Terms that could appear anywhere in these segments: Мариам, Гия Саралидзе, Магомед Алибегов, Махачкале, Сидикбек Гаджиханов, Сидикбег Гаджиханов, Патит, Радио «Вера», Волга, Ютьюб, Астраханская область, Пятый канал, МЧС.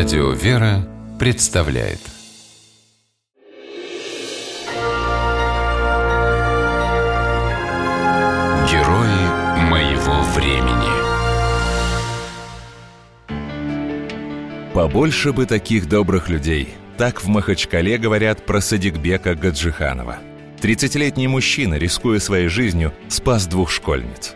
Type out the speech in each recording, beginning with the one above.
Радио «Вера» представляет. Герои моего времени. Побольше бы таких добрых людей. Так в Махачкале говорят про Сидикбека Гаджиханова. 30-летний мужчина, рискуя своей жизнью, спас двух школьниц.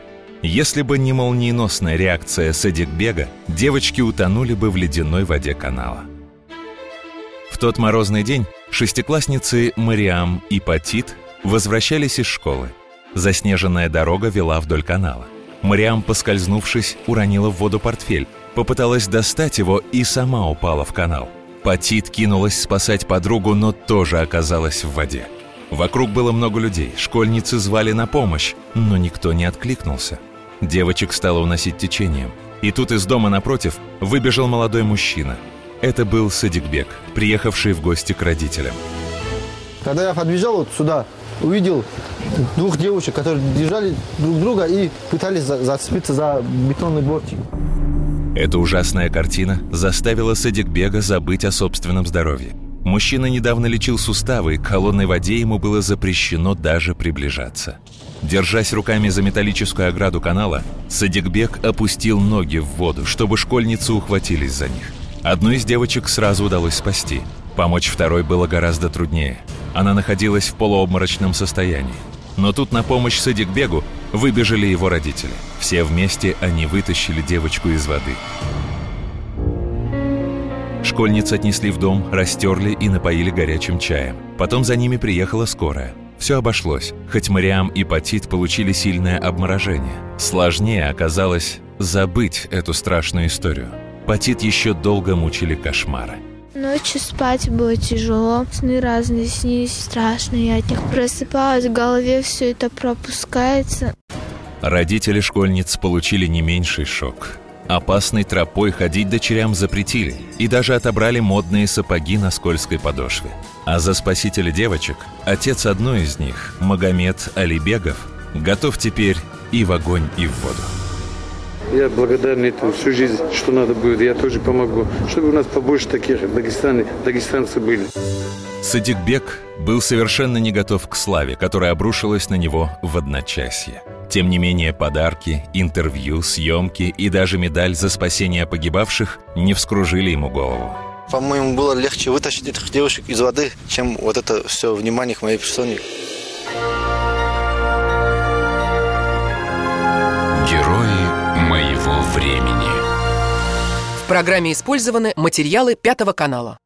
Если бы не молниеносная реакция Сидикбега, девочки утонули бы в ледяной воде канала. В тот морозный день шестиклассницы Мариам и Патит возвращались из школы. Заснеженная дорога вела вдоль канала. Мариам, поскользнувшись, уронила в воду портфель, попыталась достать его и сама упала в канал. Патит кинулась спасать подругу, но тоже оказалась в воде. Вокруг было много людей, школьницы звали на помощь, но никто не откликнулся. Девочек стало уносить течением. И тут из дома напротив выбежал молодой мужчина. Это был Сидикбек, приехавший в гости к родителям. Когда я подбежал вот сюда, увидел двух девочек, которые держали друг друга и пытались зацепиться за бетонный бортик. Эта ужасная картина заставила Сидикбега забыть о собственном здоровье. Мужчина недавно лечил суставы, и к холодной воде ему было запрещено даже приближаться. Держась руками за металлическую ограду канала, Сидикбек опустил ноги в воду, чтобы школьницы ухватились за них. Одну из девочек сразу удалось спасти. Помочь второй было гораздо труднее. Она находилась в полуобморочном состоянии. Но тут на помощь Сидикбегу выбежали его родители. Все вместе они вытащили девочку из воды. Школьниц отнесли в дом, растерли и напоили горячим чаем. Потом за ними приехала скорая. Все обошлось, хоть Мариам и Патит получили сильное обморожение. Сложнее оказалось забыть эту страшную историю. Патит еще долго мучили кошмары. Ночью спать было тяжело, сны разные снились, страшные, я от них просыпалась, в голове все это пропускается. Родители школьниц получили не меньший шок. Опасной тропой ходить дочерям запретили и даже отобрали модные сапоги на скользкой подошве. А за спасителя девочек отец одной из них, Магомед Алибегов, готов теперь и в огонь, и в воду. Я благодарен этому всю жизнь, что надо будет, я тоже помогу, чтобы у нас побольше таких дагестанцев были. Сидикбек был совершенно не готов к славе, которая обрушилась на него в одночасье. Тем не менее, подарки, интервью, съемки и даже медаль за спасение погибавших не вскружили ему голову. По-моему, было легче вытащить этих девушек из воды, чем вот это все внимание к моей персоне. Герои моего времени. В программе использованы материалы Пятого канала.